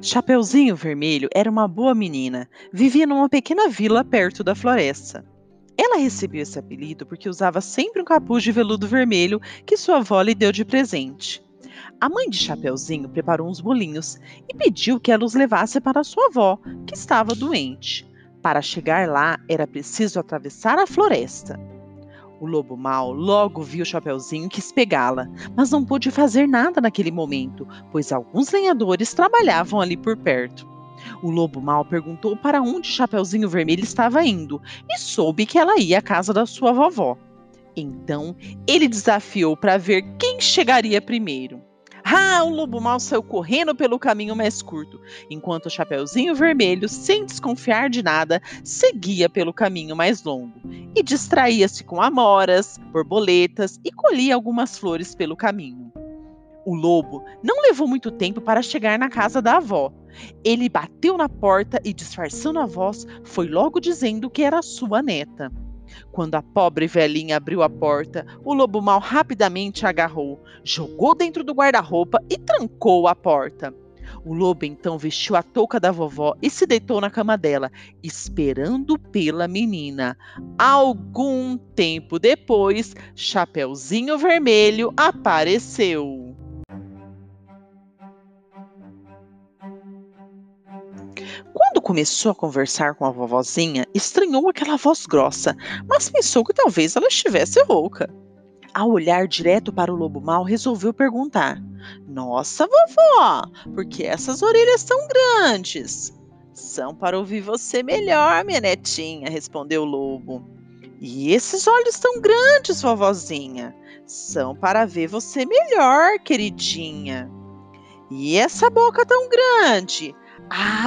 Chapeuzinho Vermelho era uma boa menina. Vivia numa pequena vila perto da floresta. Ela recebeu esse apelido porque usava sempre um capuz de veludo vermelho que sua avó lhe deu de presente. A mãe de Chapeuzinho preparou uns bolinhos e pediu que ela os levasse para sua avó, que estava doente. Para chegar lá, era preciso atravessar a floresta. O lobo mau logo viu Chapeuzinho e quis pegá-la, mas não pôde fazer nada naquele momento, pois alguns lenhadores trabalhavam ali por perto. O lobo mau perguntou para onde Chapeuzinho Vermelho estava indo e soube que ela ia à casa da sua vovó. Então, ele desafiou para ver quem chegaria primeiro. O lobo mau saiu correndo pelo caminho mais curto, enquanto o Chapeuzinho Vermelho, sem desconfiar de nada, seguia pelo caminho mais longo e distraía-se com amoras, borboletas e colhia algumas flores pelo caminho. O lobo não levou muito tempo para chegar na casa da avó. Ele bateu na porta e, disfarçando a voz, foi logo dizendo que era sua neta. Quando a pobre velhinha abriu a porta, o lobo mau rapidamente a agarrou, jogou dentro do guarda-roupa e trancou a porta. O lobo então vestiu a touca da vovó e se deitou na cama dela, esperando pela menina. Algum tempo depois, Chapeuzinho Vermelho apareceu. Quando começou a conversar com a vovozinha, estranhou aquela voz grossa, mas pensou que talvez ela estivesse rouca. Ao olhar direto para o lobo mau, resolveu perguntar: "Nossa, vovó, por que essas orelhas são grandes?" "São para ouvir você melhor, minha netinha", respondeu o lobo. "E esses olhos tão grandes, vovozinha?" "São para ver você melhor, queridinha." "E essa boca tão grande?"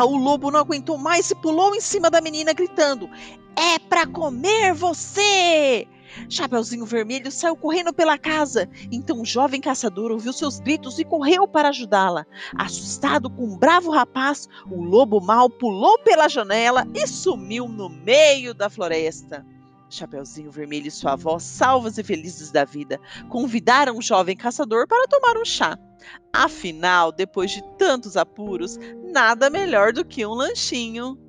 O lobo não aguentou mais e pulou em cima da menina, gritando: "É pra comer você!" Chapeuzinho Vermelho saiu correndo pela casa. Então o jovem caçador ouviu seus gritos e correu para ajudá-la. Assustado com um bravo rapaz, o lobo mau pulou pela janela e sumiu no meio da floresta. Chapeuzinho Vermelho e sua avó, salvas e felizes da vida, convidaram o jovem caçador para tomar um chá. Afinal, depois de tantos apuros, nada melhor do que um lanchinho.